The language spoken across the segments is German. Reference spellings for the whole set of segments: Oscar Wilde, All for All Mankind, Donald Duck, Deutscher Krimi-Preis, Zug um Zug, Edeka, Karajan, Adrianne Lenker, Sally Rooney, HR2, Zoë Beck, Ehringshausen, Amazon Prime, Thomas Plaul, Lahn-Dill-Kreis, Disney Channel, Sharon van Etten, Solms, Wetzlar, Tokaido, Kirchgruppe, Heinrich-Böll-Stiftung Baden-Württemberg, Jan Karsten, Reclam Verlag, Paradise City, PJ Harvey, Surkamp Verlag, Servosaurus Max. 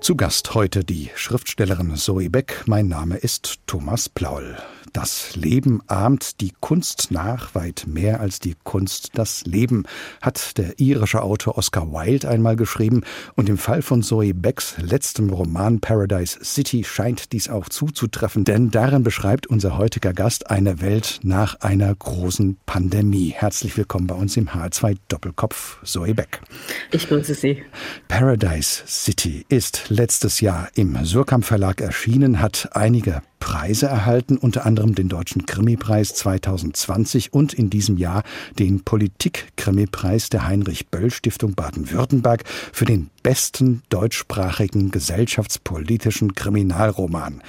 Zu Gast heute die Schriftstellerin Zoë Beck. Mein Name ist Thomas Plaul. Das Leben ahmt die Kunst nach, weit mehr als die Kunst das Leben, hat der irische Autor Oscar Wilde einmal geschrieben. Und im Fall von Zoë Becks letztem Roman Paradise City scheint dies auch zuzutreffen, denn darin beschreibt unser heutiger Gast eine Welt nach einer großen Pandemie. Herzlich willkommen bei uns im HR2 Doppelkopf, Zoë Beck. Ich grüße Sie. Paradise City ist letztes Jahr im Surkamp Verlag erschienen, hat einige Preise erhalten, unter anderem den Deutschen Krimi-Preis 2020 und in diesem Jahr den Politik-Krimi-Preis der Heinrich-Böll-Stiftung Baden-Württemberg für den besten deutschsprachigen gesellschaftspolitischen Kriminalroman.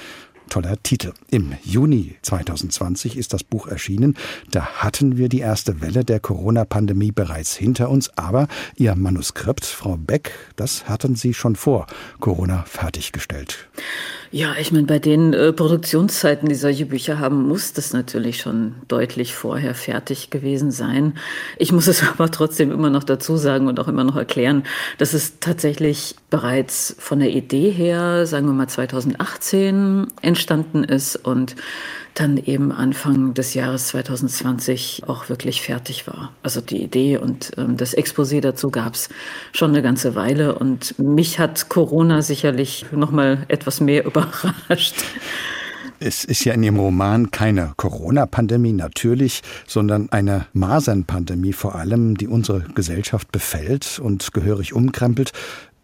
Toller Titel. Im Juni 2020 ist das Buch erschienen. Da hatten wir die erste Welle der Corona-Pandemie bereits hinter uns. Aber Ihr Manuskript, Frau Beck, das hatten Sie schon vor Corona fertiggestellt. Ja, ich meine, bei den Produktionszeiten, die solche Bücher haben, muss das natürlich schon deutlich vorher fertig gewesen sein. Ich muss es aber trotzdem immer noch dazu sagen und auch immer noch erklären, dass es tatsächlich bereits von der Idee her, sagen wir mal 2018, entstanden ist und dann eben Anfang des Jahres 2020 auch wirklich fertig war. Also die Idee und das Exposé dazu gab es schon eine ganze Weile und mich hat Corona sicherlich noch mal etwas mehr überrascht. Es ist ja in Ihrem Roman keine Corona-Pandemie natürlich, sondern eine Masernpandemie vor allem, die unsere Gesellschaft befällt und gehörig umkrempelt.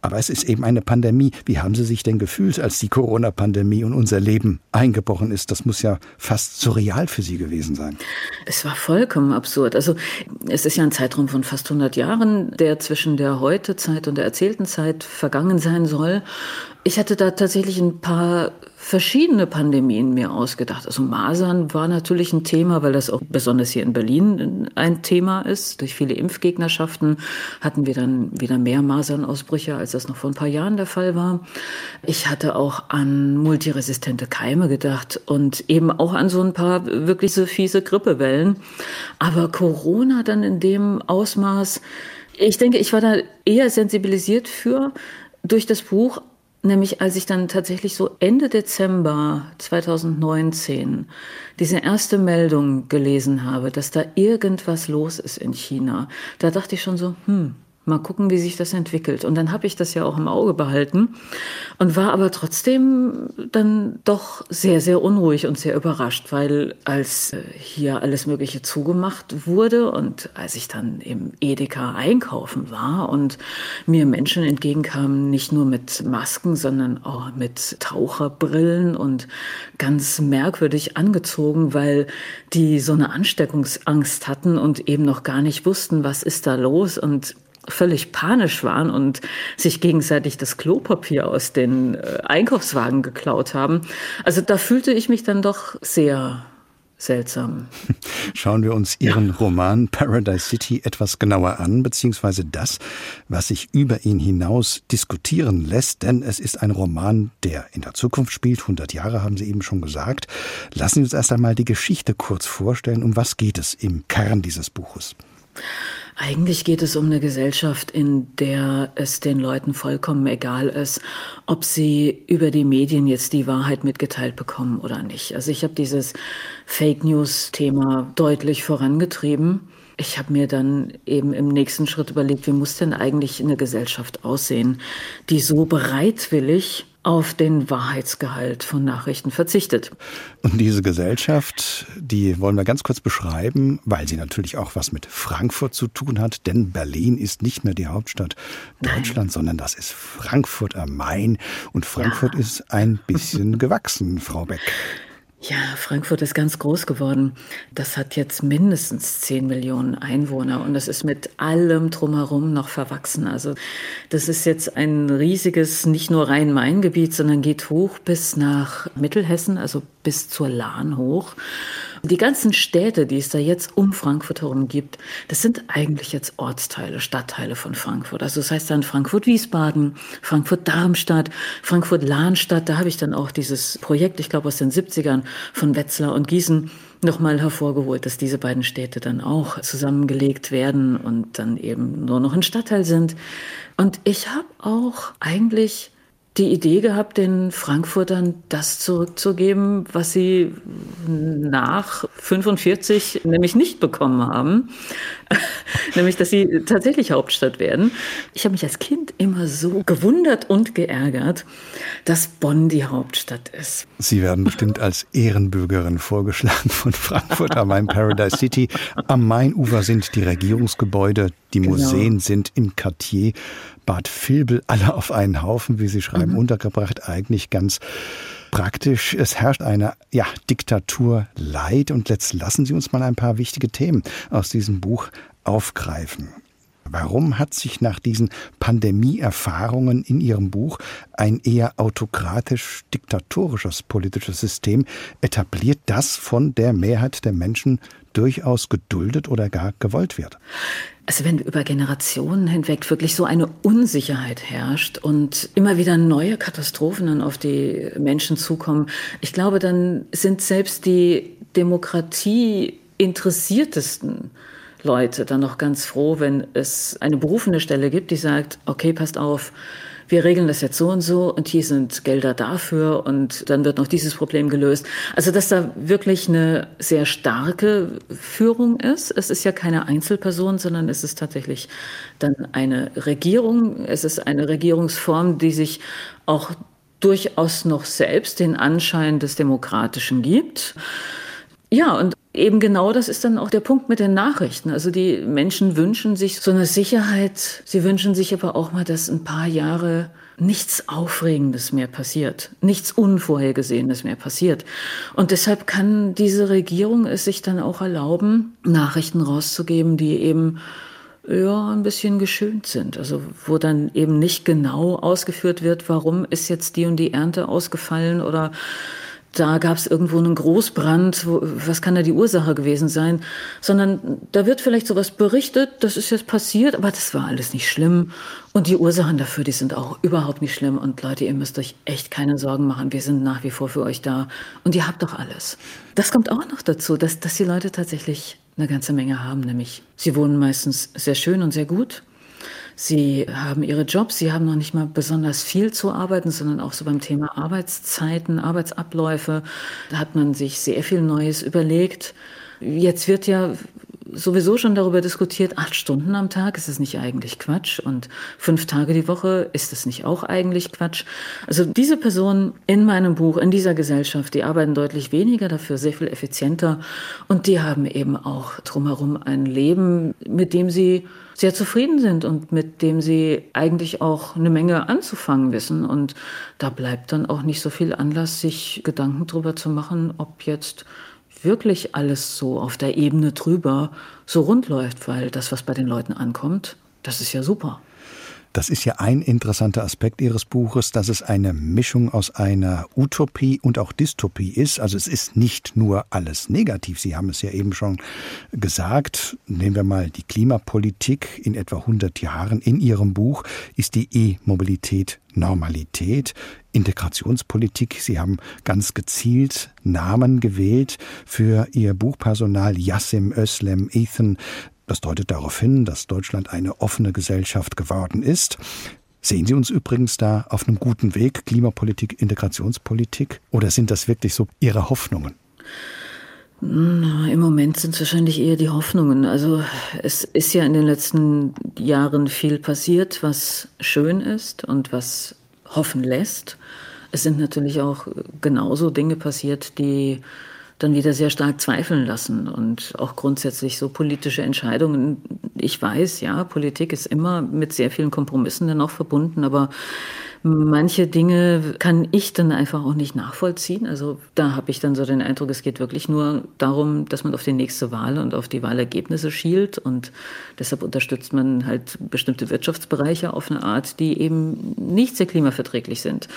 Aber es ist eben eine Pandemie. Wie haben Sie sich denn gefühlt, als die Corona-Pandemie in unser Leben eingebrochen ist? Das muss ja fast surreal für Sie gewesen sein. Es war vollkommen absurd. Also es ist ja ein Zeitraum von fast 100 Jahren, der zwischen der Heute-Zeit und der erzählten Zeit vergangen sein soll. Ich hatte da tatsächlich ein paar verschiedene Pandemien mir ausgedacht. Also Masern war natürlich ein Thema, weil das auch besonders hier in Berlin ein Thema ist. Durch viele Impfgegnerschaften hatten wir dann wieder mehr Masernausbrüche, als das noch vor ein paar Jahren der Fall war. Ich hatte auch an multiresistente Keime gedacht und eben auch an so ein paar wirklich so fiese Grippewellen. Aber Corona dann in dem Ausmaß, ich denke, ich war da eher sensibilisiert für durch das Buch. Nämlich als ich dann tatsächlich so Ende Dezember 2019 diese erste Meldung gelesen habe, dass da irgendwas los ist in China, da dachte ich schon so, mal gucken, wie sich das entwickelt. Und dann habe ich das ja auch im Auge behalten und war aber trotzdem dann doch sehr, sehr unruhig und sehr überrascht, weil als hier alles Mögliche zugemacht wurde und als ich dann im Edeka einkaufen war und mir Menschen entgegenkamen, nicht nur mit Masken, sondern auch mit Taucherbrillen und ganz merkwürdig angezogen, weil die so eine Ansteckungsangst hatten und eben noch gar nicht wussten, was ist da los und völlig panisch waren und sich gegenseitig das Klopapier aus den Einkaufswagen geklaut haben. Also da fühlte ich mich dann doch sehr seltsam. Schauen wir uns Ihren Roman Paradise City etwas genauer an, beziehungsweise das, was sich über ihn hinaus diskutieren lässt, denn es ist ein Roman, der in der Zukunft spielt. 100 Jahre haben Sie eben schon gesagt. Lassen Sie uns erst einmal die Geschichte kurz vorstellen. Um was geht es im Kern dieses Buches? Eigentlich geht es um eine Gesellschaft, in der es den Leuten vollkommen egal ist, ob sie über die Medien jetzt die Wahrheit mitgeteilt bekommen oder nicht. Also ich habe dieses Fake-News-Thema deutlich vorangetrieben. Ich habe mir dann eben im nächsten Schritt überlegt, wie muss denn eigentlich eine Gesellschaft aussehen, die so bereitwillig auf den Wahrheitsgehalt von Nachrichten verzichtet. Und diese Gesellschaft, die wollen wir ganz kurz beschreiben, weil sie natürlich auch was mit Frankfurt zu tun hat, denn Berlin ist nicht mehr die Hauptstadt Deutschlands, sondern das ist Frankfurt am Main. Und Frankfurt ist ein bisschen gewachsen, Frau Beck. Ja, Frankfurt ist ganz groß geworden. Das hat jetzt mindestens 10 Millionen Einwohner und das ist mit allem drumherum noch verwachsen. Also das ist jetzt ein riesiges, nicht nur Rhein-Main-Gebiet, sondern geht hoch bis nach Mittelhessen, also bis zur Lahn hoch. Die ganzen Städte, die es da jetzt um Frankfurt herum gibt, das sind eigentlich jetzt Ortsteile, Stadtteile von Frankfurt. Also das heißt dann Frankfurt-Wiesbaden, Frankfurt-Darmstadt, Frankfurt-Lahnstadt. Da habe ich dann auch dieses Projekt, ich glaube aus den 70ern, von Wetzlar und Gießen nochmal hervorgeholt, dass diese beiden Städte dann auch zusammengelegt werden und dann eben nur noch ein Stadtteil sind. Und ich habe auch eigentlich die Idee gehabt, den Frankfurtern das zurückzugeben, was sie nach 45 nämlich nicht bekommen haben, nämlich, dass sie tatsächlich Hauptstadt werden. Ich habe mich als Kind immer so gewundert und geärgert, dass Bonn die Hauptstadt ist. Sie werden bestimmt als Ehrenbürgerin vorgeschlagen von Frankfurt am Main, Paradise City. Am Mainufer sind die Regierungsgebäude, die Museen sind im Quartier Bad Vilbel, alle auf einen Haufen, wie Sie schreiben, untergebracht, eigentlich ganz praktisch. Es herrscht eine Diktatur Light. Und jetzt lassen Sie uns mal ein paar wichtige Themen aus diesem Buch aufgreifen. Warum hat sich nach diesen Pandemie-Erfahrungen in Ihrem Buch ein eher autokratisch-diktatorisches politisches System etabliert, das von der Mehrheit der Menschen durchaus geduldet oder gar gewollt wird? Also wenn über Generationen hinweg wirklich so eine Unsicherheit herrscht und immer wieder neue Katastrophen dann auf die Menschen zukommen, ich glaube, dann sind selbst die demokratieinteressiertesten Leute dann noch ganz froh, wenn es eine berufene Stelle gibt, die sagt, okay, passt auf, wir regeln das jetzt so und hier sind Gelder dafür und dann wird noch dieses Problem gelöst. Also dass da wirklich eine sehr starke Führung ist. Es ist ja keine Einzelperson, sondern es ist tatsächlich dann eine Regierung. Es ist eine Regierungsform, die sich auch durchaus noch selbst den Anschein des Demokratischen gibt. Ja, und eben genau das ist dann auch der Punkt mit den Nachrichten. Also die Menschen wünschen sich so eine Sicherheit. Sie wünschen sich aber auch mal, dass ein paar Jahre nichts Aufregendes mehr passiert, nichts Unvorhergesehenes mehr passiert. Und deshalb kann diese Regierung es sich dann auch erlauben, Nachrichten rauszugeben, die eben ein bisschen geschönt sind. Also wo dann eben nicht genau ausgeführt wird, warum ist jetzt die und die Ernte ausgefallen oder da gab es irgendwo einen Großbrand, was kann da die Ursache gewesen sein? Sondern da wird vielleicht sowas berichtet, das ist jetzt passiert, aber das war alles nicht schlimm. Und die Ursachen dafür, die sind auch überhaupt nicht schlimm. Und Leute, ihr müsst euch echt keine Sorgen machen, wir sind nach wie vor für euch da. Und ihr habt doch alles. Das kommt auch noch dazu, dass die Leute tatsächlich eine ganze Menge haben, nämlich sie wohnen meistens sehr schön und sehr gut. Sie haben ihre Jobs, sie haben noch nicht mal besonders viel zu arbeiten, sondern auch so beim Thema Arbeitszeiten, Arbeitsabläufe, da hat man sich sehr viel Neues überlegt. Jetzt wird ja sowieso schon darüber diskutiert, 8 Stunden am Tag, ist das nicht eigentlich Quatsch? Und 5 Tage die Woche, ist das nicht auch eigentlich Quatsch? Also diese Personen in meinem Buch, in dieser Gesellschaft, die arbeiten deutlich weniger, dafür sehr viel effizienter. Und die haben eben auch drumherum ein Leben, mit dem sie sehr zufrieden sind und mit dem sie eigentlich auch eine Menge anzufangen wissen. Und da bleibt dann auch nicht so viel Anlass, sich Gedanken darüber zu machen, ob jetzt wirklich alles so auf der Ebene drüber so rund läuft, weil das, was bei den Leuten ankommt, das ist ja super. Das ist ja ein interessanter Aspekt Ihres Buches, dass es eine Mischung aus einer Utopie und auch Dystopie ist. Also es ist nicht nur alles negativ. Sie haben es ja eben schon gesagt. Nehmen wir mal die Klimapolitik. In etwa 100 Jahren in Ihrem Buch ist die E-Mobilität Normalität. Integrationspolitik. Sie haben ganz gezielt Namen gewählt für Ihr Buchpersonal. Yassim, Özlem, Ethan. Das deutet darauf hin, dass Deutschland eine offene Gesellschaft geworden ist. Sehen Sie uns übrigens da auf einem guten Weg, Klimapolitik, Integrationspolitik? Oder sind das wirklich so Ihre Hoffnungen? Na, im Moment sind es wahrscheinlich eher die Hoffnungen. Also es ist ja in den letzten Jahren viel passiert, was schön ist und was hoffen lässt. Es sind natürlich auch genauso Dinge passiert, die dann wieder sehr stark zweifeln lassen und auch grundsätzlich so politische Entscheidungen. Ich weiß, ja, Politik ist immer mit sehr vielen Kompromissen dann auch verbunden, aber manche Dinge kann ich dann einfach auch nicht nachvollziehen. Also da habe ich dann so den Eindruck, es geht wirklich nur darum, dass man auf die nächste Wahl und auf die Wahlergebnisse schielt und deshalb unterstützt man halt bestimmte Wirtschaftsbereiche auf eine Art, die eben nicht sehr klimaverträglich sind.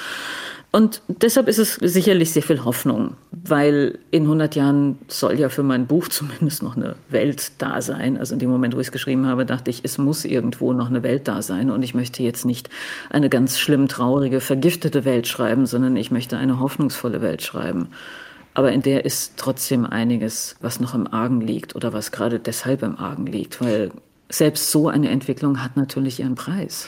Und deshalb ist es sicherlich sehr viel Hoffnung, weil in 100 Jahren soll ja für mein Buch zumindest noch eine Welt da sein. Also in dem Moment, wo ich es geschrieben habe, dachte ich, es muss irgendwo noch eine Welt da sein. Und ich möchte jetzt nicht eine ganz schlimm traurige, vergiftete Welt schreiben, sondern ich möchte eine hoffnungsvolle Welt schreiben. aber in der ist trotzdem einiges, was noch im Argen liegt oder was gerade deshalb im Argen liegt, weil selbst so eine Entwicklung hat natürlich ihren Preis.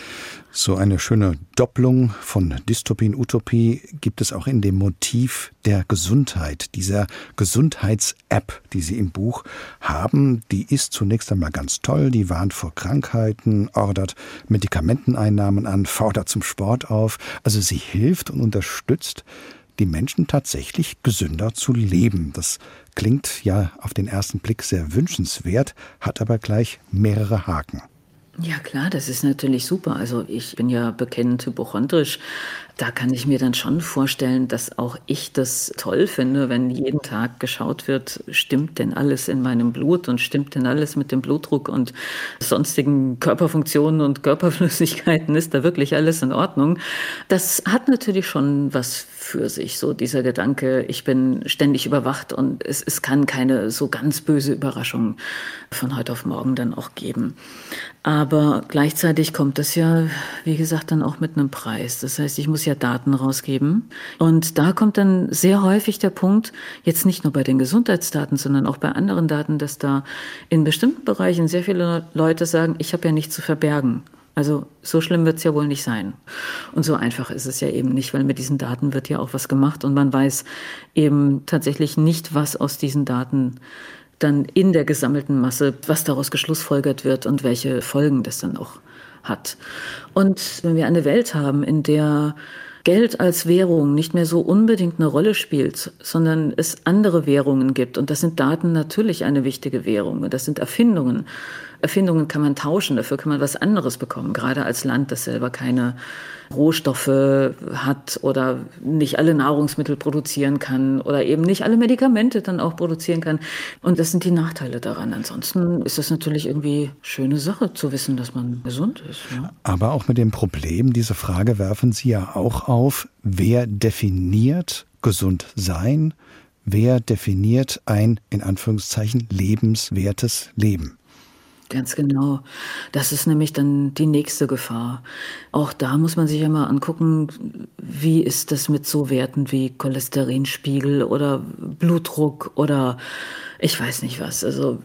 So eine schöne Doppelung von Dystopie und Utopie gibt es auch in dem Motiv der Gesundheit, dieser Gesundheits-App, die Sie im Buch haben. Die ist zunächst einmal ganz toll, die warnt vor Krankheiten, ordert Medikamenteneinnahmen an, fordert zum Sport auf. Also sie hilft und unterstützt die Menschen tatsächlich gesünder zu leben. Das klingt ja auf den ersten Blick sehr wünschenswert, hat aber gleich mehrere Haken. Ja klar, das ist natürlich super. Also ich bin ja bekennend hypochondrisch. Da kann ich mir dann schon vorstellen, dass auch ich das toll finde, wenn jeden Tag geschaut wird, stimmt denn alles in meinem Blut und stimmt denn alles mit dem Blutdruck und sonstigen Körperfunktionen und Körperflüssigkeiten, ist da wirklich alles in Ordnung? Das hat natürlich schon was für sich, so dieser Gedanke, ich bin ständig überwacht und es kann keine so ganz böse Überraschung von heute auf morgen dann auch geben. Aber gleichzeitig kommt das ja, wie gesagt, dann auch mit einem Preis. Das heißt, ich muss ja Daten rausgeben. Und da kommt dann sehr häufig der Punkt, jetzt nicht nur bei den Gesundheitsdaten, sondern auch bei anderen Daten, dass da in bestimmten Bereichen sehr viele Leute sagen, ich habe ja nichts zu verbergen. Also so schlimm wird es ja wohl nicht sein. Und so einfach ist es ja eben nicht, weil mit diesen Daten wird ja auch was gemacht. Und man weiß eben tatsächlich nicht, was aus diesen Daten dann in der gesammelten Masse, was daraus geschlussfolgert wird und welche Folgen das dann auch hat. Und wenn wir eine Welt haben, in der Geld als Währung nicht mehr so unbedingt eine Rolle spielt, sondern es andere Währungen gibt, und das sind Daten natürlich eine wichtige Währung, und das sind Erfindungen. Erfindungen kann man tauschen, dafür kann man was anderes bekommen, gerade als Land, das selber keine Rohstoffe hat oder nicht alle Nahrungsmittel produzieren kann oder eben nicht alle Medikamente dann auch produzieren kann. Und das sind die Nachteile daran. Ansonsten ist das natürlich irgendwie schöne Sache, zu wissen, dass man gesund ist. Ja. Aber auch mit dem Problem, diese Frage werfen Sie ja auch auf, wer definiert gesund sein? Wer definiert ein, in Anführungszeichen, lebenswertes Leben? Ganz genau. Das ist nämlich dann die nächste Gefahr. Auch da muss man sich ja mal angucken, wie ist das mit so Werten wie Cholesterinspiegel oder Blutdruck oder ich weiß nicht was. Also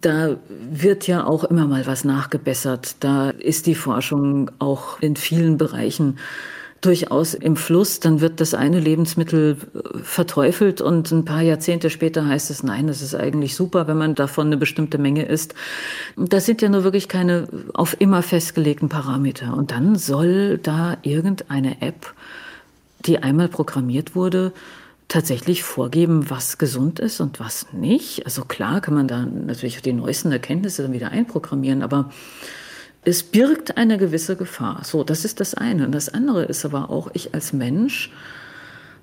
da wird ja auch immer mal was nachgebessert. Da ist die Forschung auch in vielen Bereichen durchaus im Fluss, dann wird das eine Lebensmittel verteufelt und ein paar Jahrzehnte später heißt es, nein, das ist eigentlich super, wenn man davon eine bestimmte Menge isst. Das sind ja nur wirklich keine auf immer festgelegten Parameter. Und dann soll da irgendeine App, die einmal programmiert wurde, tatsächlich vorgeben, was gesund ist und was nicht. Also klar kann man da natürlich die neuesten Erkenntnisse dann wieder einprogrammieren, aber es birgt eine gewisse Gefahr. So, das ist das eine. Und das andere ist aber auch, ich als Mensch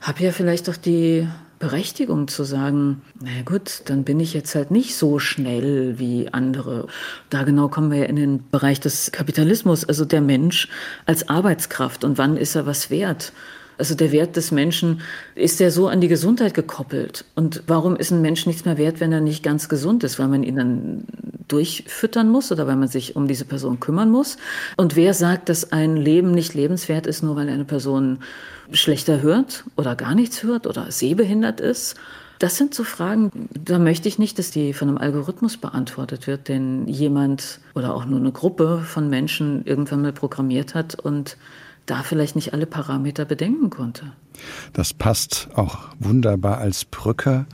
habe ja vielleicht doch die Berechtigung zu sagen, na gut, dann bin ich jetzt halt nicht so schnell wie andere. Da genau kommen wir ja in den Bereich des Kapitalismus, also der Mensch als Arbeitskraft. Und wann ist er was wert? Also der Wert des Menschen, ist der so an die Gesundheit gekoppelt? Und warum ist ein Mensch nichts mehr wert, wenn er nicht ganz gesund ist? Weil man ihn dann durchfüttern muss oder weil man sich um diese Person kümmern muss? Und wer sagt, dass ein Leben nicht lebenswert ist, nur weil eine Person schlechter hört oder gar nichts hört oder sehbehindert ist? Das sind so Fragen, da möchte ich nicht, dass die von einem Algorithmus beantwortet wird, den jemand oder auch nur eine Gruppe von Menschen irgendwann mal programmiert hat und da vielleicht nicht alle Parameter bedenken konnte. Das passt auch wunderbar als Brücke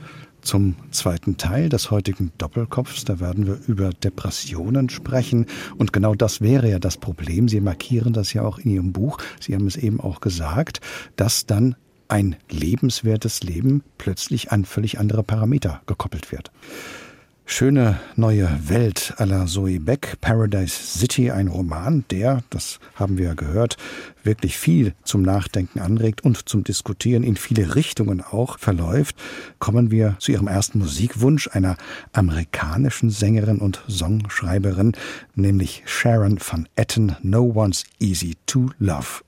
zum zweiten Teil des heutigen Doppelkopfs. Da werden wir über Depressionen sprechen. Und genau das wäre ja das Problem. Sie markieren das ja auch in Ihrem Buch. Sie haben es eben auch gesagt, dass dann ein lebenswertes Leben plötzlich an völlig andere Parameter gekoppelt wird. Schöne neue Welt à la Zoë Beck, Paradise City, ein Roman, der, das haben wir ja gehört, wirklich viel zum Nachdenken anregt und zum Diskutieren in viele Richtungen auch verläuft. Kommen wir zu Ihrem ersten Musikwunsch, einer amerikanischen Sängerin und Songschreiberin, nämlich Sharon van Etten, No One's Easy to Love.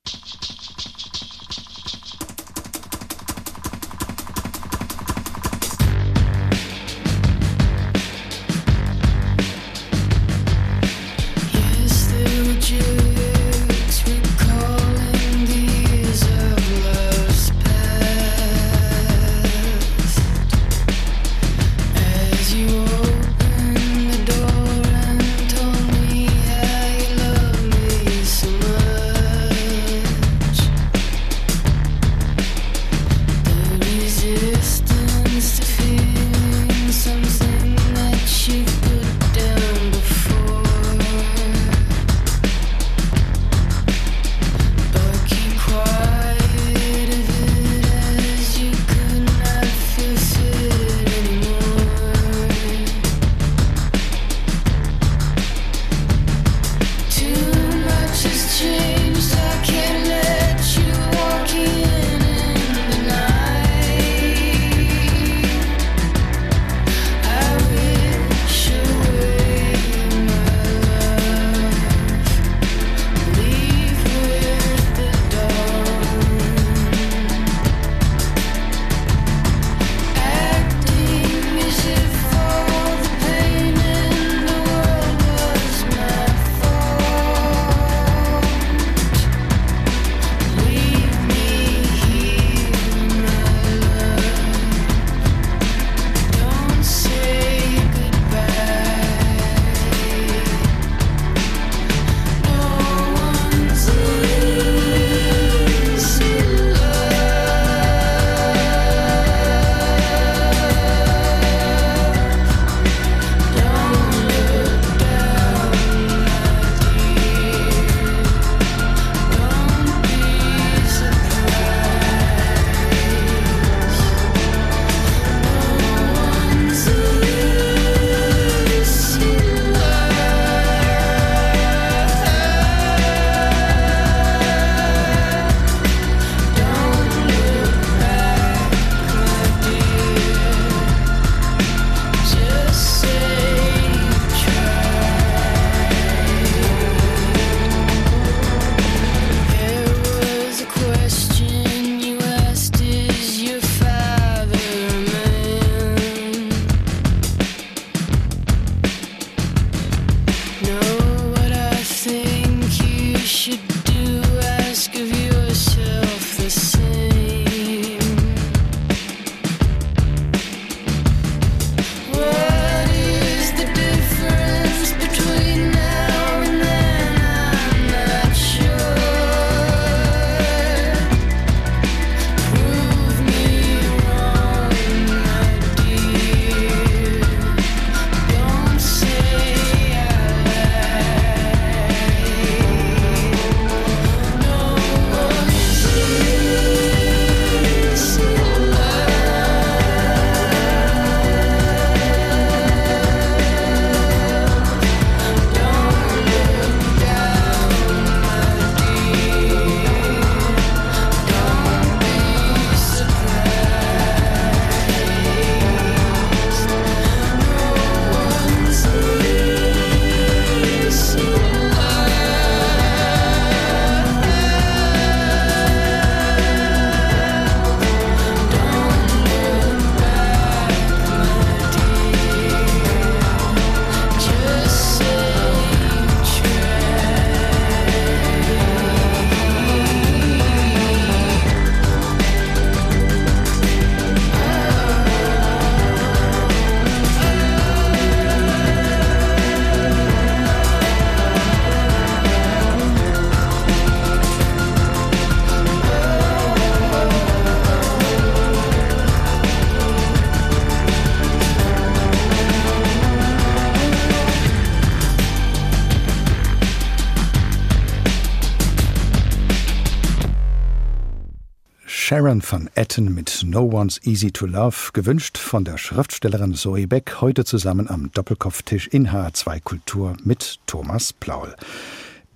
Sharon van Etten mit No One's Easy to Love, gewünscht von der Schriftstellerin Zoë Beck, heute zusammen am Doppelkopftisch in HR2 Kultur mit Thomas Plaul.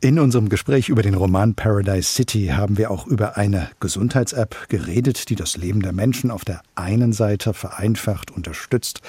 In unserem Gespräch über den Roman Paradise City haben wir auch über eine Gesundheits-App geredet, die das Leben der Menschen auf der einen Seite vereinfacht, unterstützt,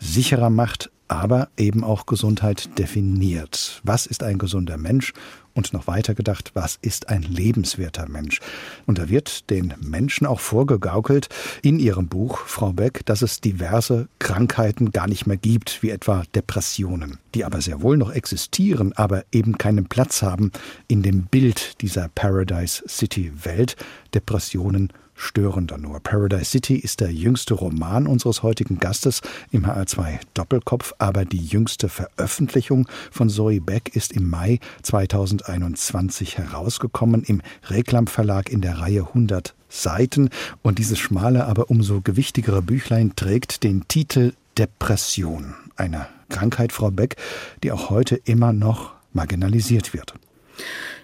sicherer macht, aber eben auch Gesundheit definiert. Was ist ein gesunder Mensch? Und noch weiter gedacht, was ist ein lebenswerter Mensch? Und da wird den Menschen auch vorgegaukelt, in Ihrem Buch, Frau Beck, dass es diverse Krankheiten gar nicht mehr gibt, wie etwa Depressionen, die aber sehr wohl noch existieren, aber eben keinen Platz haben in dem Bild dieser Paradise City-Welt. Depressionen störender nur. Paradise City ist der jüngste Roman unseres heutigen Gastes im HR2 Doppelkopf, aber die jüngste Veröffentlichung von Zoë Beck ist im Mai 2021 herausgekommen im Reclam Verlag in der Reihe 100 Seiten. Und dieses schmale, aber umso gewichtigere Büchlein trägt den Titel Depression, einer Krankheit, Frau Beck, die auch heute immer noch marginalisiert wird.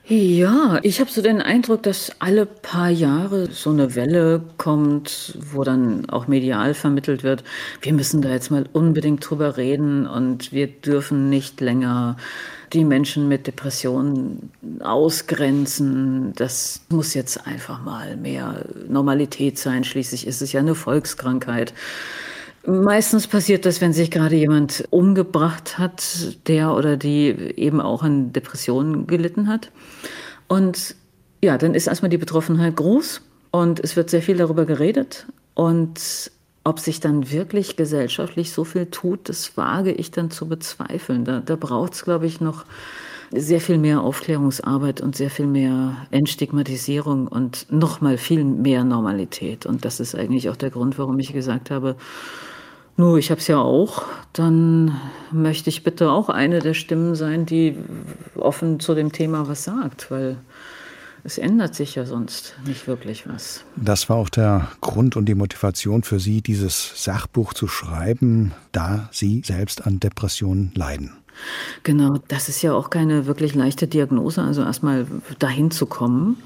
Ja, ich habe so den Eindruck, dass alle paar Jahre so eine Welle kommt, wo dann auch medial vermittelt wird, wir müssen da jetzt mal unbedingt drüber reden und wir dürfen nicht länger die Menschen mit Depressionen ausgrenzen. Das muss jetzt einfach mal mehr Normalität sein. Schließlich ist es ja eine Volkskrankheit. Meistens passiert das, wenn sich gerade jemand umgebracht hat, der oder die eben auch an Depressionen gelitten hat. Und ja, dann ist erstmal die Betroffenheit groß und es wird sehr viel darüber geredet. Und ob sich dann wirklich gesellschaftlich so viel tut, das wage ich dann zu bezweifeln. Da braucht es, glaube ich, noch sehr viel mehr Aufklärungsarbeit und sehr viel mehr Entstigmatisierung und noch mal viel mehr Normalität. Und das ist eigentlich auch der Grund, warum ich gesagt habe, nur, ich habe es ja auch, dann möchte ich bitte auch eine der Stimmen sein, die offen zu dem Thema was sagt, weil es ändert sich ja sonst nicht wirklich was. Das war auch der Grund und die Motivation für Sie, dieses Sachbuch zu schreiben, da Sie selbst an Depressionen leiden. Genau, das ist ja auch keine wirklich leichte Diagnose, also erstmal dahin zu kommen.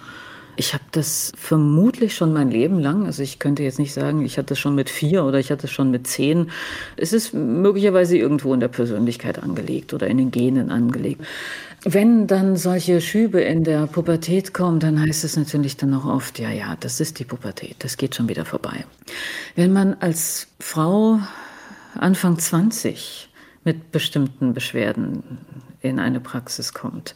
Ich habe das vermutlich schon mein Leben lang, also ich könnte jetzt nicht sagen, ich hatte es schon mit 4 oder ich hatte es schon mit 10. Es ist möglicherweise irgendwo in der Persönlichkeit angelegt oder in den Genen angelegt. Wenn dann solche Schübe in der Pubertät kommen, dann heißt es natürlich dann auch oft, ja, das ist die Pubertät, das geht schon wieder vorbei. Wenn man als Frau Anfang 20 mit bestimmten Beschwerden in eine Praxis kommt,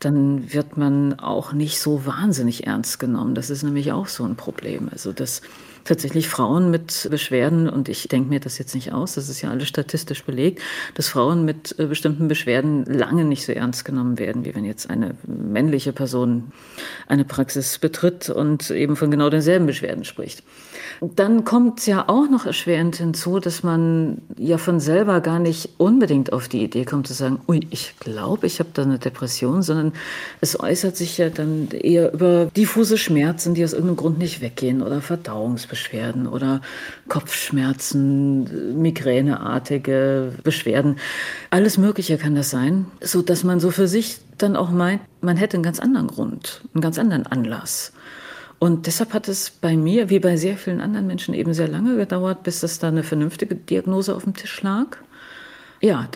dann wird man auch nicht so wahnsinnig ernst genommen. Das ist nämlich auch so ein Problem. Also dass tatsächlich Frauen mit Beschwerden, und ich denke mir das jetzt nicht aus, das ist ja alles statistisch belegt, dass Frauen mit bestimmten Beschwerden lange nicht so ernst genommen werden, wie wenn jetzt eine männliche Person eine Praxis betritt und eben von genau denselben Beschwerden spricht. Dann kommt es ja auch noch erschwerend hinzu, dass man ja von selber gar nicht unbedingt auf die Idee kommt zu sagen, ui, ich glaube, ich habe da eine Depression, sondern es äußert sich ja dann eher über diffuse Schmerzen, die aus irgendeinem Grund nicht weggehen, oder Verdauungsbeschwerden oder Kopfschmerzen, migräneartige Beschwerden. Alles Mögliche kann das sein, sodass man so für sich dann auch meint, man hätte einen ganz anderen Grund, einen ganz anderen Anlass. Und deshalb hat es bei mir, wie bei sehr vielen anderen Menschen, eben sehr lange gedauert, bis das da eine vernünftige Diagnose auf dem Tisch lag. Ja,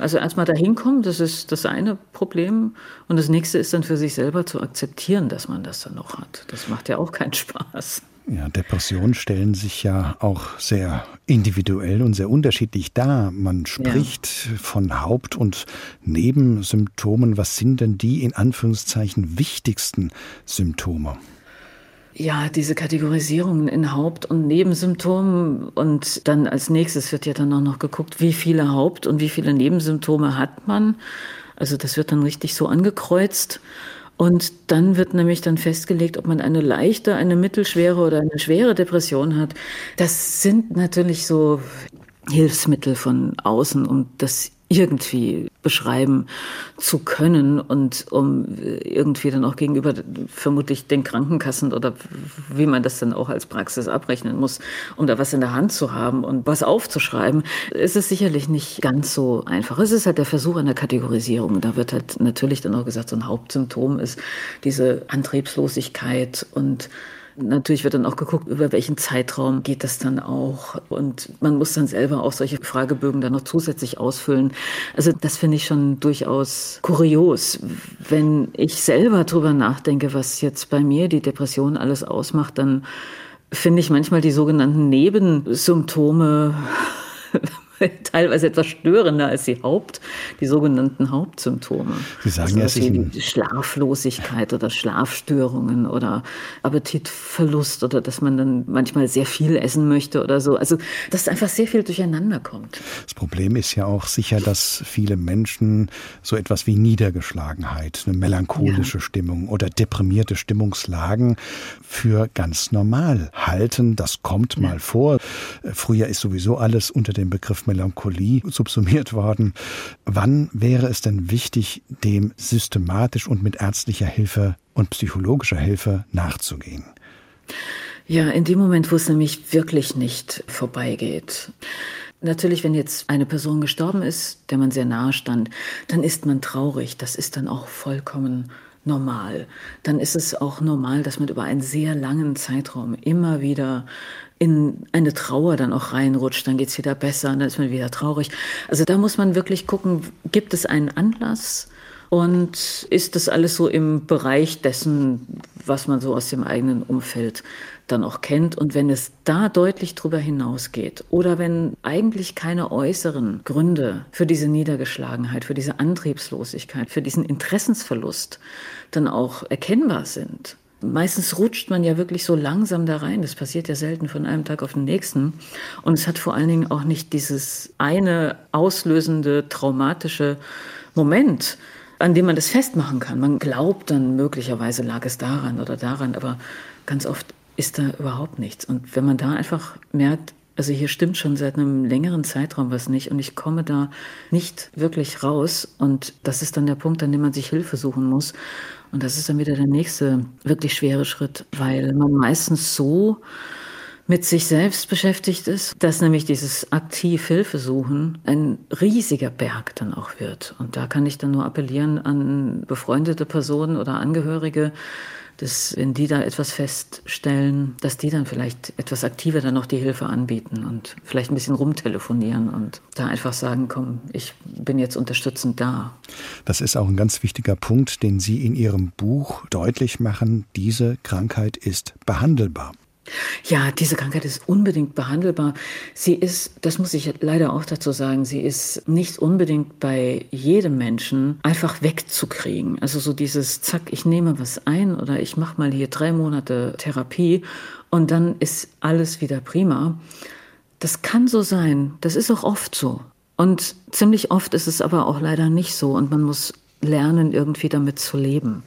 also erstmal dahin kommen, das ist das eine Problem. Und das nächste ist dann für sich selber zu akzeptieren, dass man das dann noch hat. Das macht ja auch keinen Spaß. Ja, Depressionen stellen sich ja auch sehr individuell und sehr unterschiedlich dar. Man spricht von Haupt- und Nebensymptomen. Was sind denn die in Anführungszeichen wichtigsten Symptome? Ja, diese Kategorisierungen in Haupt- und Nebensymptomen, und dann als nächstes wird ja dann auch noch geguckt, wie viele Haupt- und wie viele Nebensymptome hat man. Also das wird dann richtig so angekreuzt und dann wird nämlich dann festgelegt, ob man eine leichte, eine mittelschwere oder eine schwere Depression hat. Das sind natürlich so Hilfsmittel von außen, um das irgendwie beschreiben zu können und um irgendwie dann auch gegenüber vermutlich den Krankenkassen oder wie man das dann auch als Praxis abrechnen muss, um da was in der Hand zu haben und was aufzuschreiben, ist es sicherlich nicht ganz so einfach. Es ist halt der Versuch einer Kategorisierung. Da wird halt natürlich dann auch gesagt, so ein Hauptsymptom ist diese Antriebslosigkeit und Natürlich wird dann auch geguckt, über welchen Zeitraum geht das dann auch. Und man muss dann selber auch solche Fragebögen dann noch zusätzlich ausfüllen. Also das finde ich schon durchaus kurios. Wenn ich selber drüber nachdenke, was jetzt bei mir die Depression alles ausmacht, dann finde ich manchmal die sogenannten Nebensymptome teilweise etwas störender als die sogenannten Hauptsymptome. Sie sagen ja, also Schlaflosigkeit oder Schlafstörungen oder Appetitverlust oder dass man dann manchmal sehr viel essen möchte oder so. Also, dass einfach sehr viel durcheinander kommt. Das Problem ist ja auch sicher, dass viele Menschen so etwas wie Niedergeschlagenheit, eine melancholische Stimmung oder deprimierte Stimmungslagen für ganz normal halten. Das kommt mal vor. Früher ist sowieso alles unter dem Begriff Melancholie subsumiert worden. Wann wäre es denn wichtig, dem systematisch und mit ärztlicher Hilfe und psychologischer Hilfe nachzugehen? Ja, in dem Moment, wo es nämlich wirklich nicht vorbeigeht. Natürlich, wenn jetzt eine Person gestorben ist, der man sehr nahe stand, dann ist man traurig. Das ist dann auch vollkommen normal. Dann ist es auch normal, dass man über einen sehr langen Zeitraum immer wieder in eine Trauer dann auch reinrutscht, dann geht's wieder besser, dann ist man wieder traurig. Also da muss man wirklich gucken, gibt es einen Anlass und ist das alles so im Bereich dessen, was man so aus dem eigenen Umfeld dann auch kennt. Und wenn es da deutlich drüber hinausgeht oder wenn eigentlich keine äußeren Gründe für diese Niedergeschlagenheit, für diese Antriebslosigkeit, für diesen Interessensverlust dann auch erkennbar sind. Meistens rutscht man ja wirklich so langsam da rein. Das passiert ja selten von einem Tag auf den nächsten. Und es hat vor allen Dingen auch nicht dieses eine auslösende, traumatische Moment, an dem man das festmachen kann. Man glaubt dann, möglicherweise lag es daran oder daran, aber ganz oft ist da überhaupt nichts. Und wenn man da einfach merkt, also hier stimmt schon seit einem längeren Zeitraum was nicht und ich komme da nicht wirklich raus. Und das ist dann der Punkt, an dem man sich Hilfe suchen muss. Und das ist dann wieder der nächste wirklich schwere Schritt, weil man meistens so mit sich selbst beschäftigt ist, dass nämlich dieses aktiv Hilfe suchen ein riesiger Berg dann auch wird. Und da kann ich dann nur appellieren an befreundete Personen oder Angehörige, dass wenn die da etwas feststellen, dass die dann vielleicht etwas aktiver dann noch die Hilfe anbieten und vielleicht ein bisschen rumtelefonieren und da einfach sagen, komm, ich bin jetzt unterstützend da. Das ist auch ein ganz wichtiger Punkt, den Sie in Ihrem Buch deutlich machen. Diese Krankheit ist behandelbar. Ja, diese Krankheit ist unbedingt behandelbar. Sie ist, das muss ich leider auch dazu sagen, sie ist nicht unbedingt bei jedem Menschen einfach wegzukriegen. Also so dieses, zack, ich nehme was ein oder ich mache mal hier 3 Monate Therapie und dann ist alles wieder prima. Das kann so sein, das ist auch oft so. Und ziemlich oft ist es aber auch leider nicht so und man muss lernen, irgendwie damit zu leben.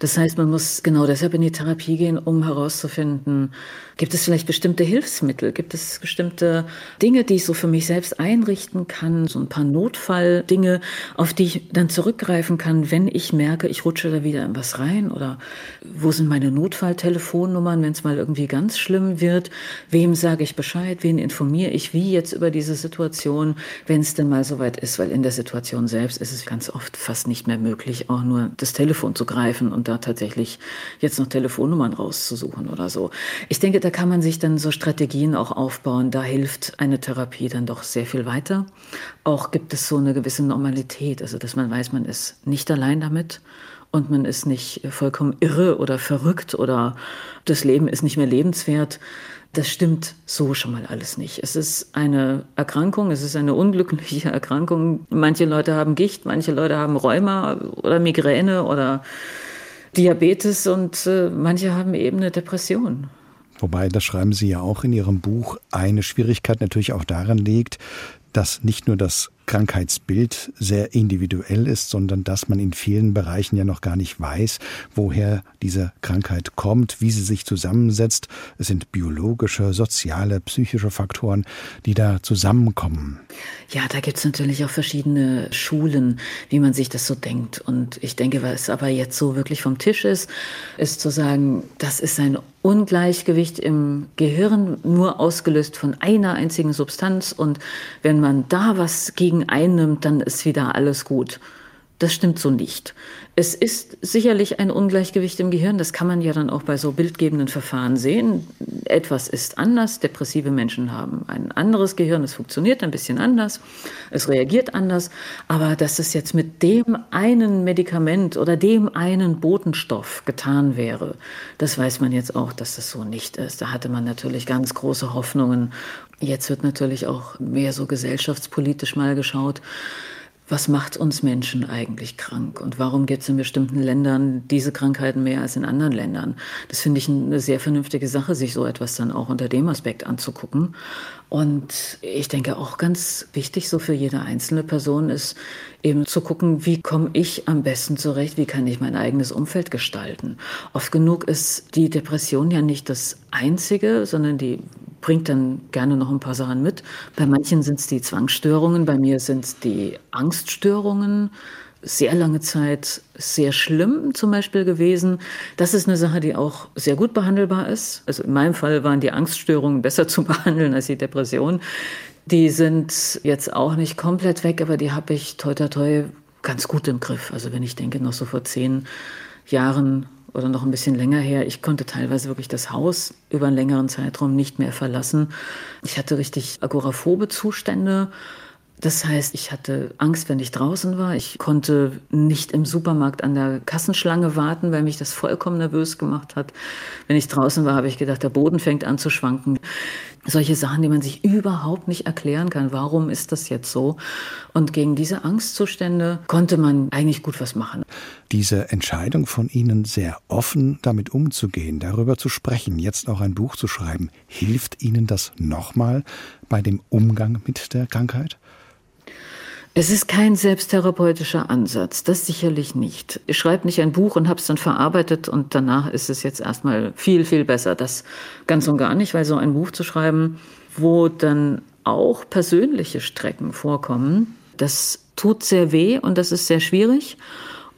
Das heißt, man muss genau deshalb in die Therapie gehen, um herauszufinden, gibt es vielleicht bestimmte Hilfsmittel, gibt es bestimmte Dinge, die ich so für mich selbst einrichten kann, so ein paar Notfalldinge, auf die ich dann zurückgreifen kann, wenn ich merke, ich rutsche da wieder in was rein oder wo sind meine Notfalltelefonnummern, wenn es mal irgendwie ganz schlimm wird, wem sage ich Bescheid, wen informiere ich wie jetzt über diese Situation, wenn es denn mal soweit ist, weil in der Situation selbst ist es ganz oft fast nicht mehr möglich, auch nur das Telefon zu greifen und da tatsächlich jetzt noch Telefonnummern rauszusuchen oder so. Ich denke, da kann man sich dann so Strategien auch aufbauen. Da hilft eine Therapie dann doch sehr viel weiter. Auch gibt es so eine gewisse Normalität, also dass man weiß, man ist nicht allein damit und man ist nicht vollkommen irre oder verrückt oder das Leben ist nicht mehr lebenswert. Das stimmt so schon mal alles nicht. Es ist eine Erkrankung, es ist eine unglückliche Erkrankung. Manche Leute haben Gicht, manche Leute haben Rheuma oder Migräne oder Diabetes und manche haben eben eine Depression. Wobei, das schreiben Sie ja auch in Ihrem Buch, eine Schwierigkeit natürlich auch daran liegt, dass nicht nur das Krankheitsbild sehr individuell ist, sondern dass man in vielen Bereichen ja noch gar nicht weiß, woher diese Krankheit kommt, wie sie sich zusammensetzt. Es sind biologische, soziale, psychische Faktoren, die da zusammenkommen. Ja, da gibt es natürlich auch verschiedene Schulen, wie man sich das so denkt. Und ich denke, was aber jetzt so wirklich vom Tisch ist, ist zu sagen, das ist ein Ungleichgewicht im Gehirn, nur ausgelöst von einer einzigen Substanz. Und wenn man da was gegen einnimmt, dann ist wieder alles gut. Das stimmt so nicht. Es ist sicherlich ein Ungleichgewicht im Gehirn. Das kann man ja dann auch bei so bildgebenden Verfahren sehen. Etwas ist anders. Depressive Menschen haben ein anderes Gehirn. Es funktioniert ein bisschen anders. Es reagiert anders. Aber dass es jetzt mit dem einen Medikament oder dem einen Botenstoff getan wäre, das weiß man jetzt auch, dass das so nicht ist. Da hatte man natürlich ganz große Hoffnungen. Jetzt wird natürlich auch mehr so gesellschaftspolitisch mal geschaut. Was macht uns Menschen eigentlich krank? Und warum gibt es in bestimmten Ländern diese Krankheiten mehr als in anderen Ländern? Das finde ich eine sehr vernünftige Sache, sich so etwas dann auch unter dem Aspekt anzugucken. Und ich denke auch ganz wichtig so für jede einzelne Person ist eben zu gucken, wie komme ich am besten zurecht? Wie kann ich mein eigenes Umfeld gestalten? Oft genug ist die Depression ja nicht das Einzige, sondern die bringt dann gerne noch ein paar Sachen mit. Bei manchen sind es die Zwangsstörungen, bei mir sind es die Angststörungen. Sehr lange Zeit sehr schlimm zum Beispiel gewesen. Das ist eine Sache, die auch sehr gut behandelbar ist. Also in meinem Fall waren die Angststörungen besser zu behandeln als die Depression. Die sind jetzt auch nicht komplett weg, aber die habe ich toi toi toi ganz gut im Griff. Also wenn ich denke, noch so vor 10 Jahren oder noch ein bisschen länger her. Ich konnte teilweise wirklich das Haus über einen längeren Zeitraum nicht mehr verlassen. Ich hatte richtig agoraphobe Zustände. Das heißt, ich hatte Angst, wenn ich draußen war. Ich konnte nicht im Supermarkt an der Kassenschlange warten, weil mich das vollkommen nervös gemacht hat. Wenn ich draußen war, habe ich gedacht, der Boden fängt an zu schwanken. Solche Sachen, die man sich überhaupt nicht erklären kann. Warum ist das jetzt so? Und gegen diese Angstzustände konnte man eigentlich gut was machen. Diese Entscheidung von Ihnen, sehr offen damit umzugehen, darüber zu sprechen, jetzt auch ein Buch zu schreiben, hilft Ihnen das nochmal bei dem Umgang mit der Krankheit? Es ist kein selbsttherapeutischer Ansatz, das sicherlich nicht. Ich schreibe nicht ein Buch und habe es dann verarbeitet und danach ist es jetzt erstmal viel, viel besser. Das ganz und gar nicht, weil so ein Buch zu schreiben, wo dann auch persönliche Strecken vorkommen, das tut sehr weh und das ist sehr schwierig.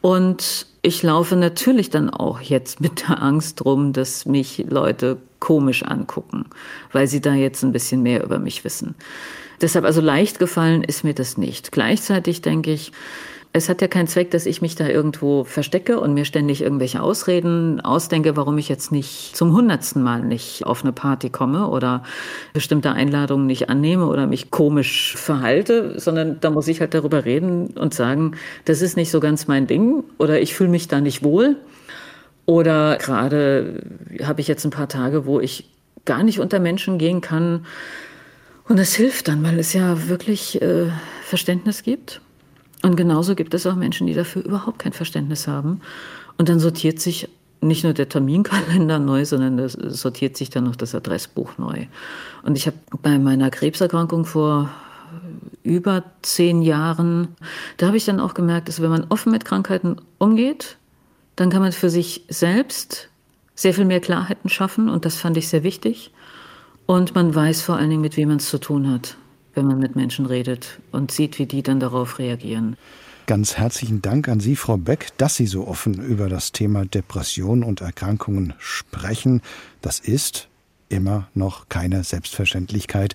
Und ich laufe natürlich dann auch jetzt mit der Angst rum, dass mich Leute komisch angucken, weil sie da jetzt ein bisschen mehr über mich wissen. Deshalb also leicht gefallen ist mir das nicht. Gleichzeitig denke ich, es hat ja keinen Zweck, dass ich mich da irgendwo verstecke und mir ständig irgendwelche Ausreden ausdenke, warum ich jetzt nicht zum 100. Mal nicht auf eine Party komme oder bestimmte Einladungen nicht annehme oder mich komisch verhalte, sondern da muss ich halt darüber reden und sagen, das ist nicht so ganz mein Ding oder ich fühle mich da nicht wohl oder gerade habe ich jetzt ein paar Tage, wo ich gar nicht unter Menschen gehen kann und das hilft dann, weil es ja wirklich Verständnis gibt. Und genauso gibt es auch Menschen, die dafür überhaupt kein Verständnis haben. Und dann sortiert sich nicht nur der Terminkalender neu, sondern das sortiert sich dann noch das Adressbuch neu. Und ich habe bei meiner Krebserkrankung vor über 10 Jahren, da habe ich dann auch gemerkt, dass wenn man offen mit Krankheiten umgeht, dann kann man für sich selbst sehr viel mehr Klarheiten schaffen. Und das fand ich sehr wichtig. Und man weiß vor allen Dingen, mit wem man es zu tun hat, wenn man mit Menschen redet und sieht, wie die dann darauf reagieren. Ganz herzlichen Dank an Sie, Frau Beck, dass Sie so offen über das Thema Depressionen und Erkrankungen sprechen. Das ist immer noch keine Selbstverständlichkeit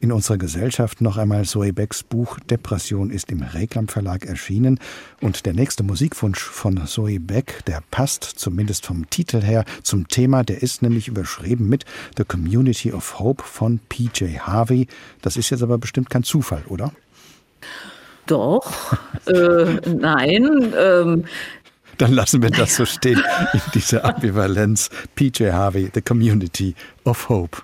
in unserer Gesellschaft. Noch einmal Zoë Becks Buch Depression ist im Reclam Verlag erschienen. Und der nächste Musikwunsch von Zoë Beck, der passt zumindest vom Titel her zum Thema. Der ist nämlich überschrieben mit The Community of Hope von PJ Harvey. Das ist jetzt aber bestimmt kein Zufall, oder? Doch, nein. Dann lassen wir das so stehen, in dieser Ambivalenz. PJ Harvey, The Community of Hope.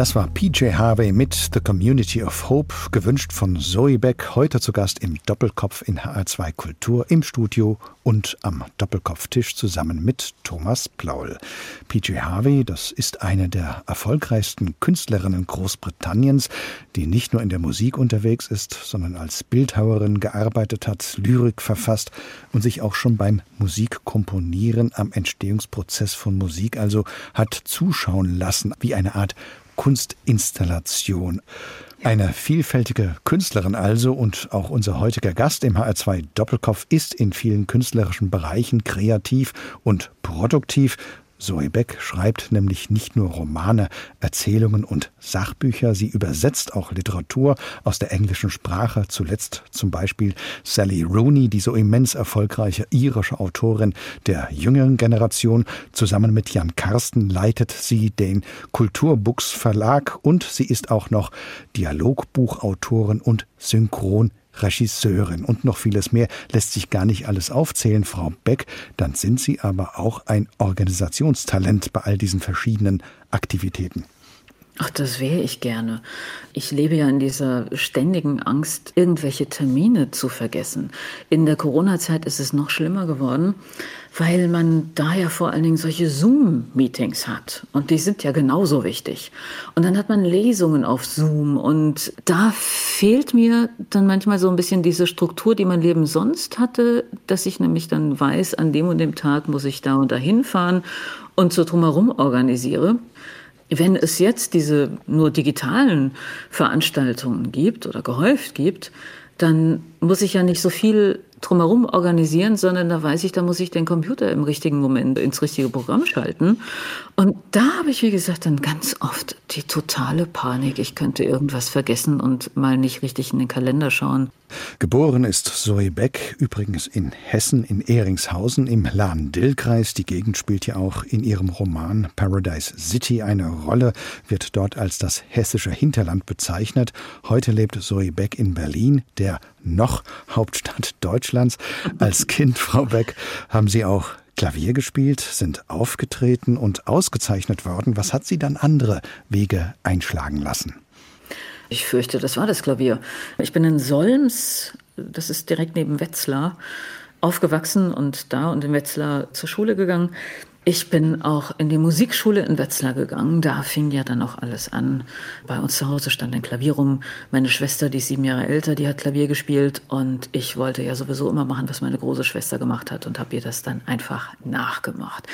Das war PJ Harvey mit The Community of Hope, gewünscht von Zoë Beck, heute zu Gast im Doppelkopf in HR2 Kultur, im Studio und am Doppelkopftisch zusammen mit Thomas Plaul. PJ Harvey, das ist eine der erfolgreichsten Künstlerinnen Großbritanniens, die nicht nur in der Musik unterwegs ist, sondern als Bildhauerin gearbeitet hat, Lyrik verfasst und sich auch schon beim Musikkomponieren am Entstehungsprozess von Musik also hat zuschauen lassen, wie eine Art Kunstinstallation. Eine vielfältige Künstlerin also, und auch unser heutiger Gast im HR2 Doppelkopf ist in vielen künstlerischen Bereichen kreativ und produktiv. Zoë Beck schreibt nämlich nicht nur Romane, Erzählungen und Sachbücher, sie übersetzt auch Literatur aus der englischen Sprache, zuletzt zum Beispiel Sally Rooney, die so immens erfolgreiche irische Autorin der jüngeren Generation. Zusammen mit Jan Karsten leitet sie den Culturbooks Verlag und sie ist auch noch Dialogbuchautorin und Synchron Regisseurin und noch vieles mehr, lässt sich gar nicht alles aufzählen, Frau Beck. Dann sind Sie aber auch ein Organisationstalent bei all diesen verschiedenen Aktivitäten. Ach, das wäre ich gerne. Ich lebe ja in dieser ständigen Angst, irgendwelche Termine zu vergessen. In der Corona-Zeit ist es noch schlimmer geworden, weil man da ja vor allen Dingen solche Zoom-Meetings hat. Und die sind ja genauso wichtig. Und dann hat man Lesungen auf Zoom. Und da fehlt mir dann manchmal so ein bisschen diese Struktur, die mein Leben sonst hatte, dass ich nämlich dann weiß, an dem und dem Tag muss ich da und da hinfahren und so drumherum organisiere. Wenn es jetzt diese nur digitalen Veranstaltungen gibt oder gehäuft gibt, dann muss ich ja nicht so viel drumherum organisieren, sondern da weiß ich, da muss ich den Computer im richtigen Moment ins richtige Programm schalten. Und da habe ich, wie gesagt, dann ganz oft die totale Panik. Ich könnte irgendwas vergessen und mal nicht richtig in den Kalender schauen. Geboren ist Zoë Beck übrigens in Hessen, in Ehringshausen, im Lahn-Dill-Kreis. Die Gegend spielt ja auch in ihrem Roman Paradise City eine Rolle, wird dort als das hessische Hinterland bezeichnet. Heute lebt Zoë Beck in Berlin, der noch Hauptstadt Deutschlands. Als Kind, Frau Beck, haben Sie auch Klavier gespielt, sind aufgetreten und ausgezeichnet worden. Was hat Sie dann andere Wege einschlagen lassen? Ich fürchte, das war das Klavier. Ich bin in Solms, das ist direkt neben Wetzlar, aufgewachsen und in Wetzlar zur Schule gegangen. Ich bin auch in die Musikschule in Wetzlar gegangen. Da fing ja dann auch alles an. Bei uns zu Hause stand ein Klavier rum. Meine Schwester, die ist 7 Jahre älter, die hat Klavier gespielt. Und ich wollte ja sowieso immer machen, was meine große Schwester gemacht hat und habe ihr das dann einfach nachgemacht.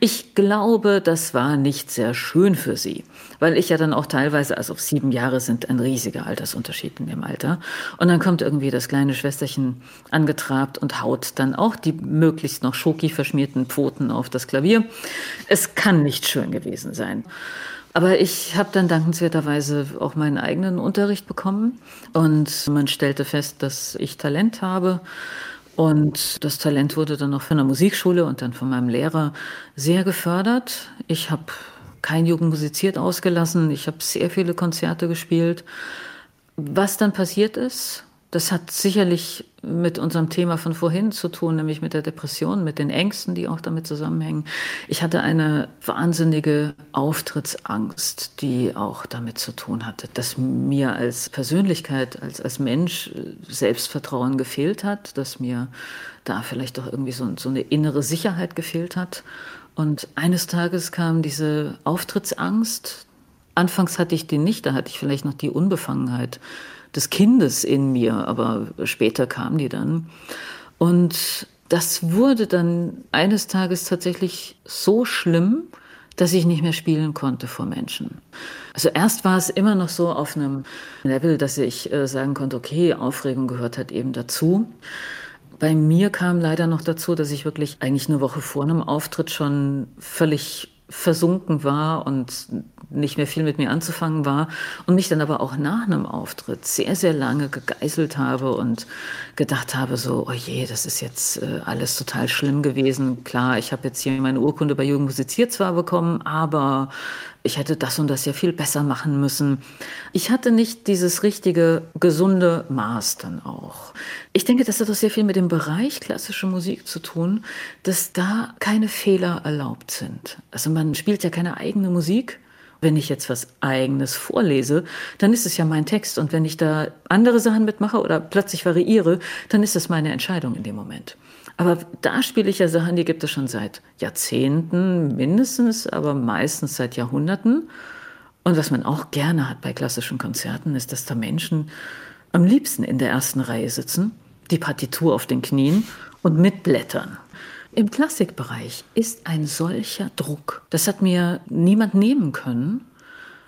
Ich glaube, das war nicht sehr schön für sie, weil ich ja dann auch teilweise, also 7 Jahre sind ein riesiger Altersunterschied in dem Alter. Und dann kommt irgendwie das kleine Schwesterchen angetrabt und haut dann auch die möglichst noch schoki-verschmierten Pfoten auf das Klavier. Es kann nicht schön gewesen sein. Aber ich habe dann dankenswerterweise auch meinen eigenen Unterricht bekommen und man stellte fest, dass ich Talent habe. Und das Talent wurde dann auch von der Musikschule und dann von meinem Lehrer sehr gefördert. Ich habe kein Jugendmusiziert ausgelassen. Ich habe sehr viele Konzerte gespielt. Was dann passiert ist, das hat sicherlich mit unserem Thema von vorhin zu tun, nämlich mit der Depression, mit den Ängsten, die auch damit zusammenhängen. Ich hatte eine wahnsinnige Auftrittsangst, die auch damit zu tun hatte, dass mir als Persönlichkeit, als Mensch Selbstvertrauen gefehlt hat, dass mir da vielleicht auch irgendwie so eine innere Sicherheit gefehlt hat. Und eines Tages kam diese Auftrittsangst. Anfangs hatte ich die nicht, da hatte ich vielleicht noch die Unbefangenheit des Kindes in mir, aber später kam die dann. Und das wurde dann eines Tages tatsächlich so schlimm, dass ich nicht mehr spielen konnte vor Menschen. Also erst war es immer noch so auf einem Level, dass ich sagen konnte, okay, Aufregung gehört halt eben dazu. Bei mir kam leider noch dazu, dass ich wirklich eigentlich eine Woche vor einem Auftritt schon völlig versunken war und nicht mehr viel mit mir anzufangen war und mich dann aber auch nach einem Auftritt sehr, sehr lange gegeißelt habe und gedacht habe so, oh je, das ist jetzt alles total schlimm gewesen. Klar, ich habe jetzt hier meine Urkunde bei Jugendmusiziert zwar bekommen, aber ich hätte das und das ja viel besser machen müssen. Ich hatte nicht dieses richtige, gesunde Maß dann auch. Ich denke, das hat auch sehr viel mit dem Bereich klassische Musik zu tun, dass da keine Fehler erlaubt sind. Also man spielt ja keine eigene Musik Wenn ich jetzt was Eigenes vorlese, dann ist es ja mein Text. Und wenn ich da andere Sachen mitmache oder plötzlich variiere, dann ist das meine Entscheidung in dem Moment. Aber da spiele ich ja Sachen, die gibt es schon seit Jahrzehnten mindestens, aber meistens seit Jahrhunderten. Und was man auch gerne hat bei klassischen Konzerten, ist, dass da Menschen am liebsten in der ersten Reihe sitzen, die Partitur auf den Knien und mitblättern. Im Klassikbereich ist ein solcher Druck. Das hat mir niemand nehmen können.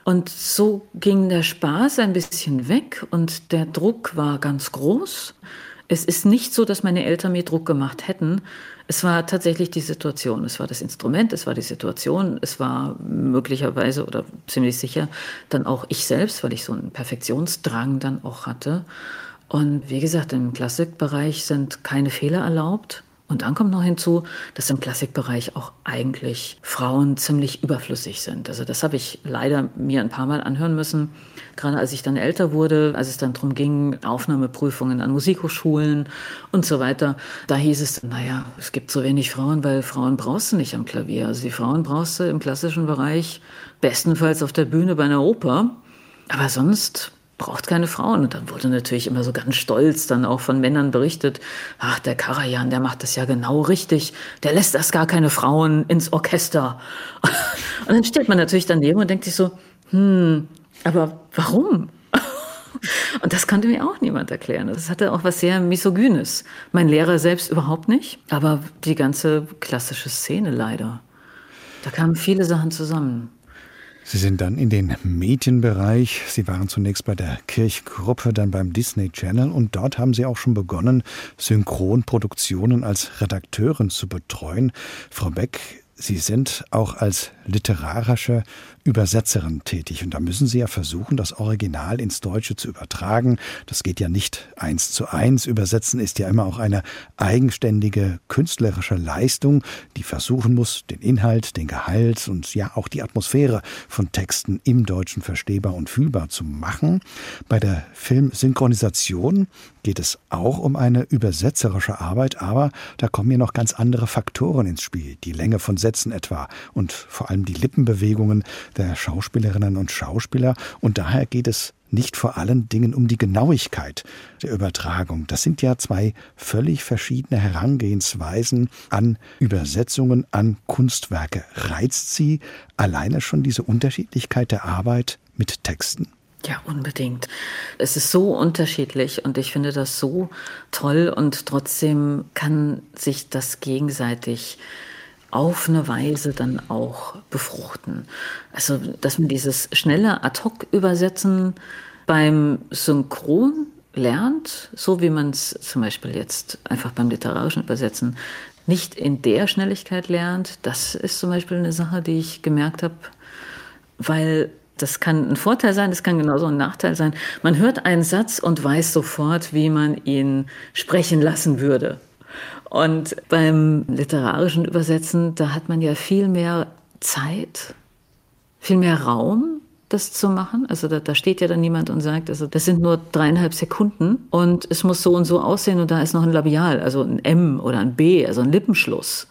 Und so ging der Spaß ein bisschen weg und der Druck war ganz groß. Es ist nicht so, dass meine Eltern mir Druck gemacht hätten. Es war tatsächlich die Situation. Es war das Instrument, es war die Situation, es war möglicherweise oder ziemlich sicher dann auch ich selbst, weil ich so einen Perfektionsdrang dann auch hatte. Und wie gesagt, im Klassikbereich sind keine Fehler erlaubt. Und dann kommt noch hinzu, dass im Klassikbereich auch eigentlich Frauen ziemlich überflüssig sind. Also das habe ich leider mir ein paar Mal anhören müssen, gerade als ich dann älter wurde, als es dann darum ging, Aufnahmeprüfungen an Musikhochschulen und so weiter. Da hieß es, naja, es gibt so wenig Frauen, weil Frauen brauchst du nicht am Klavier. Also die Frauen brauchst du im klassischen Bereich bestenfalls auf der Bühne bei einer Oper, aber sonst braucht keine Frauen. Und dann wurde natürlich immer so ganz stolz dann auch von Männern berichtet, ach, der Karajan, der macht das ja genau richtig, der lässt erst gar keine Frauen ins Orchester. Und dann steht man natürlich daneben und denkt sich so, aber warum? Und das konnte mir auch niemand erklären. Das hatte auch was sehr Misogynes. Mein Lehrer selbst überhaupt nicht, aber die ganze klassische Szene leider. Da kamen viele Sachen zusammen. Sie sind dann in den Medienbereich. Sie waren zunächst bei der Kirchgruppe, dann beim Disney Channel. Und dort haben Sie auch schon begonnen, Synchronproduktionen als Redakteurin zu betreuen. Frau Beck, Sie sind auch als literarische Übersetzerin tätig. Und da müssen Sie ja versuchen, das Original ins Deutsche zu übertragen. Das geht ja nicht 1:1. Übersetzen ist ja immer auch eine eigenständige künstlerische Leistung, die versuchen muss, den Inhalt, den Gehalt und ja auch die Atmosphäre von Texten im Deutschen verstehbar und fühlbar zu machen. Bei der Filmsynchronisation geht es auch um eine übersetzerische Arbeit, aber da kommen ja noch ganz andere Faktoren ins Spiel. Die Länge von Sätzen etwa und vor allem die Lippenbewegungen der Schauspielerinnen und Schauspieler. Und daher geht es nicht vor allen Dingen um die Genauigkeit der Übertragung. Das sind ja zwei völlig verschiedene Herangehensweisen an Übersetzungen, an Kunstwerke. Reizt Sie alleine schon diese Unterschiedlichkeit der Arbeit mit Texten? Ja, unbedingt. Es ist so unterschiedlich und ich finde das so toll und trotzdem kann sich das gegenseitig auf eine Weise dann auch befruchten. Also, dass man dieses schnelle Ad-Hoc-Übersetzen beim Synchron lernt, so wie man es zum Beispiel jetzt einfach beim literarischen Übersetzen nicht in der Schnelligkeit lernt, das ist zum Beispiel eine Sache, die ich gemerkt habe, weil das kann ein Vorteil sein, das kann genauso ein Nachteil sein. Man hört einen Satz und weiß sofort, wie man ihn sprechen lassen würde. Und beim literarischen Übersetzen, da hat man ja viel mehr Zeit, viel mehr Raum, das zu machen. Also da steht ja dann niemand und sagt, also das sind nur 3,5 Sekunden und es muss so und so aussehen und da ist noch ein Labial, also ein M oder ein B, also ein Lippenschluss.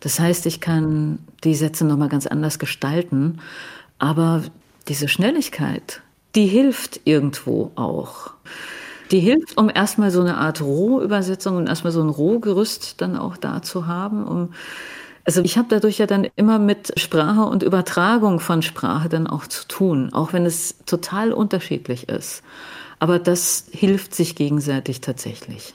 Das heißt, ich kann die Sätze nochmal ganz anders gestalten, aber diese Schnelligkeit, die hilft irgendwo auch. Die hilft, um erstmal so eine Art Rohübersetzung und erstmal so ein Rohgerüst dann auch da zu haben. Also ich habe dadurch ja dann immer mit Sprache und Übertragung von Sprache dann auch zu tun, auch wenn es total unterschiedlich ist. Aber das hilft sich gegenseitig tatsächlich.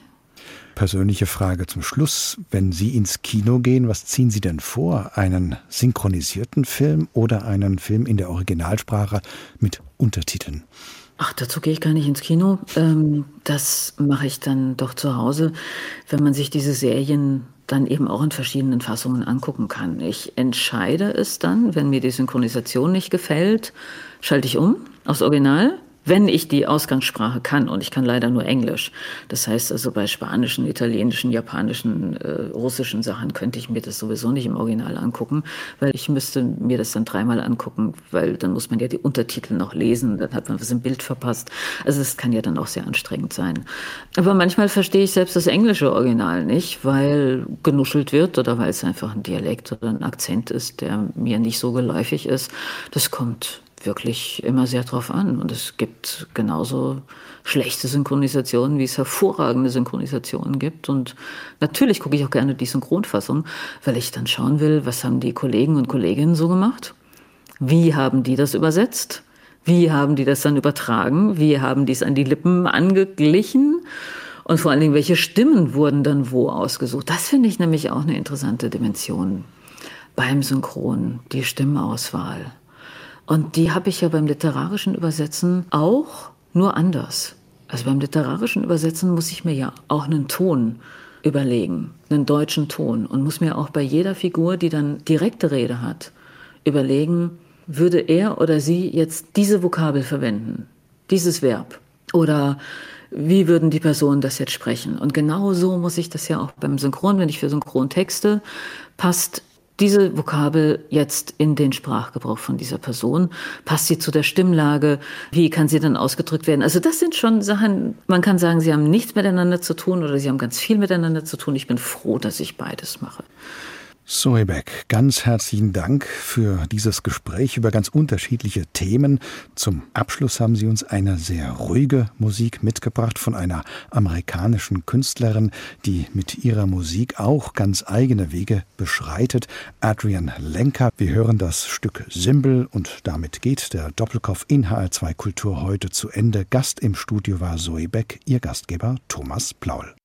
Persönliche Frage zum Schluss. Wenn Sie ins Kino gehen, was ziehen Sie denn vor? Einen synchronisierten Film oder einen Film in der Originalsprache mit Untertiteln? Ach, dazu gehe ich gar nicht ins Kino. Das mache ich dann doch zu Hause, wenn man sich diese Serien dann eben auch in verschiedenen Fassungen angucken kann. Ich entscheide es dann, wenn mir die Synchronisation nicht gefällt, schalte ich um aufs Original. wenn ich die Ausgangssprache kann. Und ich kann leider nur Englisch. Das heißt also, bei spanischen, italienischen, japanischen, russischen Sachen könnte ich mir das sowieso nicht im Original angucken, weil ich müsste mir das dann dreimal angucken, weil dann muss man ja die Untertitel noch lesen, dann hat man was im Bild verpasst. Also es kann ja dann auch sehr anstrengend sein. Aber manchmal verstehe ich selbst das englische Original nicht, weil genuschelt wird oder weil es einfach ein Dialekt oder ein Akzent ist, der mir nicht so geläufig ist. Das kommt wirklich immer sehr drauf an. Und es gibt genauso schlechte Synchronisationen, wie es hervorragende Synchronisationen gibt. Und natürlich gucke ich auch gerne die Synchronfassung, weil ich dann schauen will, was haben die Kollegen und Kolleginnen so gemacht? Wie haben die das übersetzt? Wie haben die das dann übertragen? Wie haben die es an die Lippen angeglichen? Und vor allen Dingen, welche Stimmen wurden dann wo ausgesucht? Das finde ich nämlich auch eine interessante Dimension beim Synchron, die Stimmauswahl. Und die habe ich ja beim literarischen Übersetzen auch, nur anders. Also beim literarischen Übersetzen muss ich mir ja auch einen Ton überlegen, einen deutschen Ton. Und muss mir auch bei jeder Figur, die dann direkte Rede hat, überlegen, würde er oder sie jetzt diese Vokabel verwenden, dieses Verb? Oder wie würden die Personen das jetzt sprechen? Und genau so muss ich das ja auch beim Synchron, wenn ich für Synchron texte, passt diese Vokabel jetzt in den Sprachgebrauch von dieser Person? Passt sie zu der Stimmlage? Wie kann sie dann ausgedrückt werden? Also das sind schon Sachen, man kann sagen, sie haben nichts miteinander zu tun oder sie haben ganz viel miteinander zu tun. Ich bin froh, dass ich beides mache. Zoë Beck, ganz herzlichen Dank für dieses Gespräch über ganz unterschiedliche Themen. Zum Abschluss haben Sie uns eine sehr ruhige Musik mitgebracht von einer amerikanischen Künstlerin, die mit ihrer Musik auch ganz eigene Wege beschreitet. Adrianne Lenker. Wir hören das Stück Symbol und damit geht der Doppelkopf in HR2 Kultur heute zu Ende. Gast im Studio war Zoë Beck, ihr Gastgeber Thomas Plaul.